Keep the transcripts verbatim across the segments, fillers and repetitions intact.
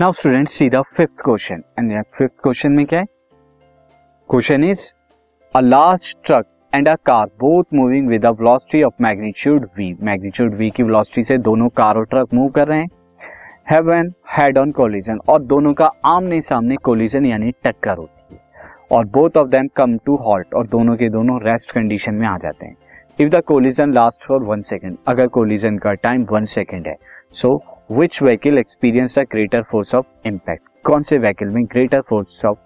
Now student see the fifth question and fifth question में क्या है. Question is a large truck and a car both moving with a velocity of magnitude v. Magnitude v की velocity से दोनों car और truck move कर रहे हैं. Have an head on collision, और दोनों का आमने सामने कोलिजन यानी टक्कर होती है. और both of them come to halt, और दोनों के दोनों रेस्ट कंडीशन में आ जाते हैं. If the collision last for one second, अगर कोलिजन का टाइम वन सेकेंड है, so Which vehicle experienced a greater force of impact? कौन से व्हीकल में greater force of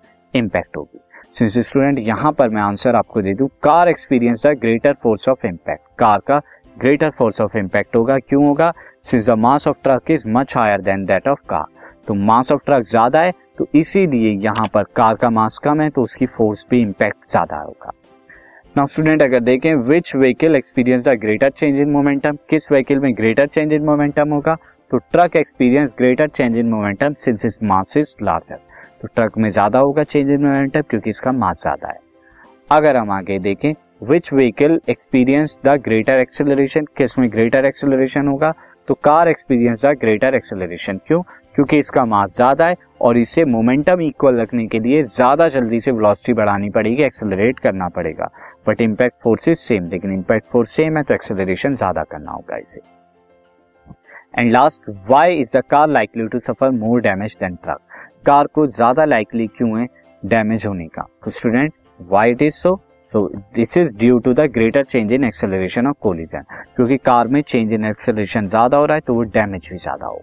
impact होगी? Since student यहाँ पर मैं आंसर आपको दे दूं, car experienced a greater force of impact. Car का greater force of impact होगा. क्यों होगा? Since the mass of truck is much higher than that of car. तो mass of truck ज्यादा है, तो इसीलिए यहाँ पर कार का मास कम है, तो उसकी फोर्स भी इम्पैक्ट ज्यादा होगा. Now student अगर देखें which vehicle experienced a greater change in momentum? किस व्हीकल में greater change in momentum होगा? तो truck experience greater change in momentum since its mass is larger. तो ट्रक में ज्यादा होगा चेंज इन मोमेंटम क्योंकि इसका मास ज्यादा है. अगर हम आगे देखें which vehicle experience the greater acceleration, किस में ग्रेटर एक्सेलरेशन होगा? तो car experience the greater acceleration. क्यों? क्योंकि इसका मास ज्यादा है और इसे मोमेंटम इक्वल रखने के लिए ज्यादा जल्दी से वेलोसिटी बढ़ानी पड़ेगी, एक्सेलरेट करना पड़ेगा. बट इम्पैक्ट फोर्सेज सेम, लेकिन इम्पैक्ट फोर्स सेम है तो एक्सेलरेशन ज्यादा करना होगा इसे. And last, why is the car likely to suffer more damage than truck? Car को ज्यादा लाइकली क्यों है डैमेज होने का? तो student why it is so, so this is due to the greater change in acceleration of collision. क्योंकि car में change in acceleration ज्यादा हो रहा है तो वो डैमेज भी ज्यादा हो.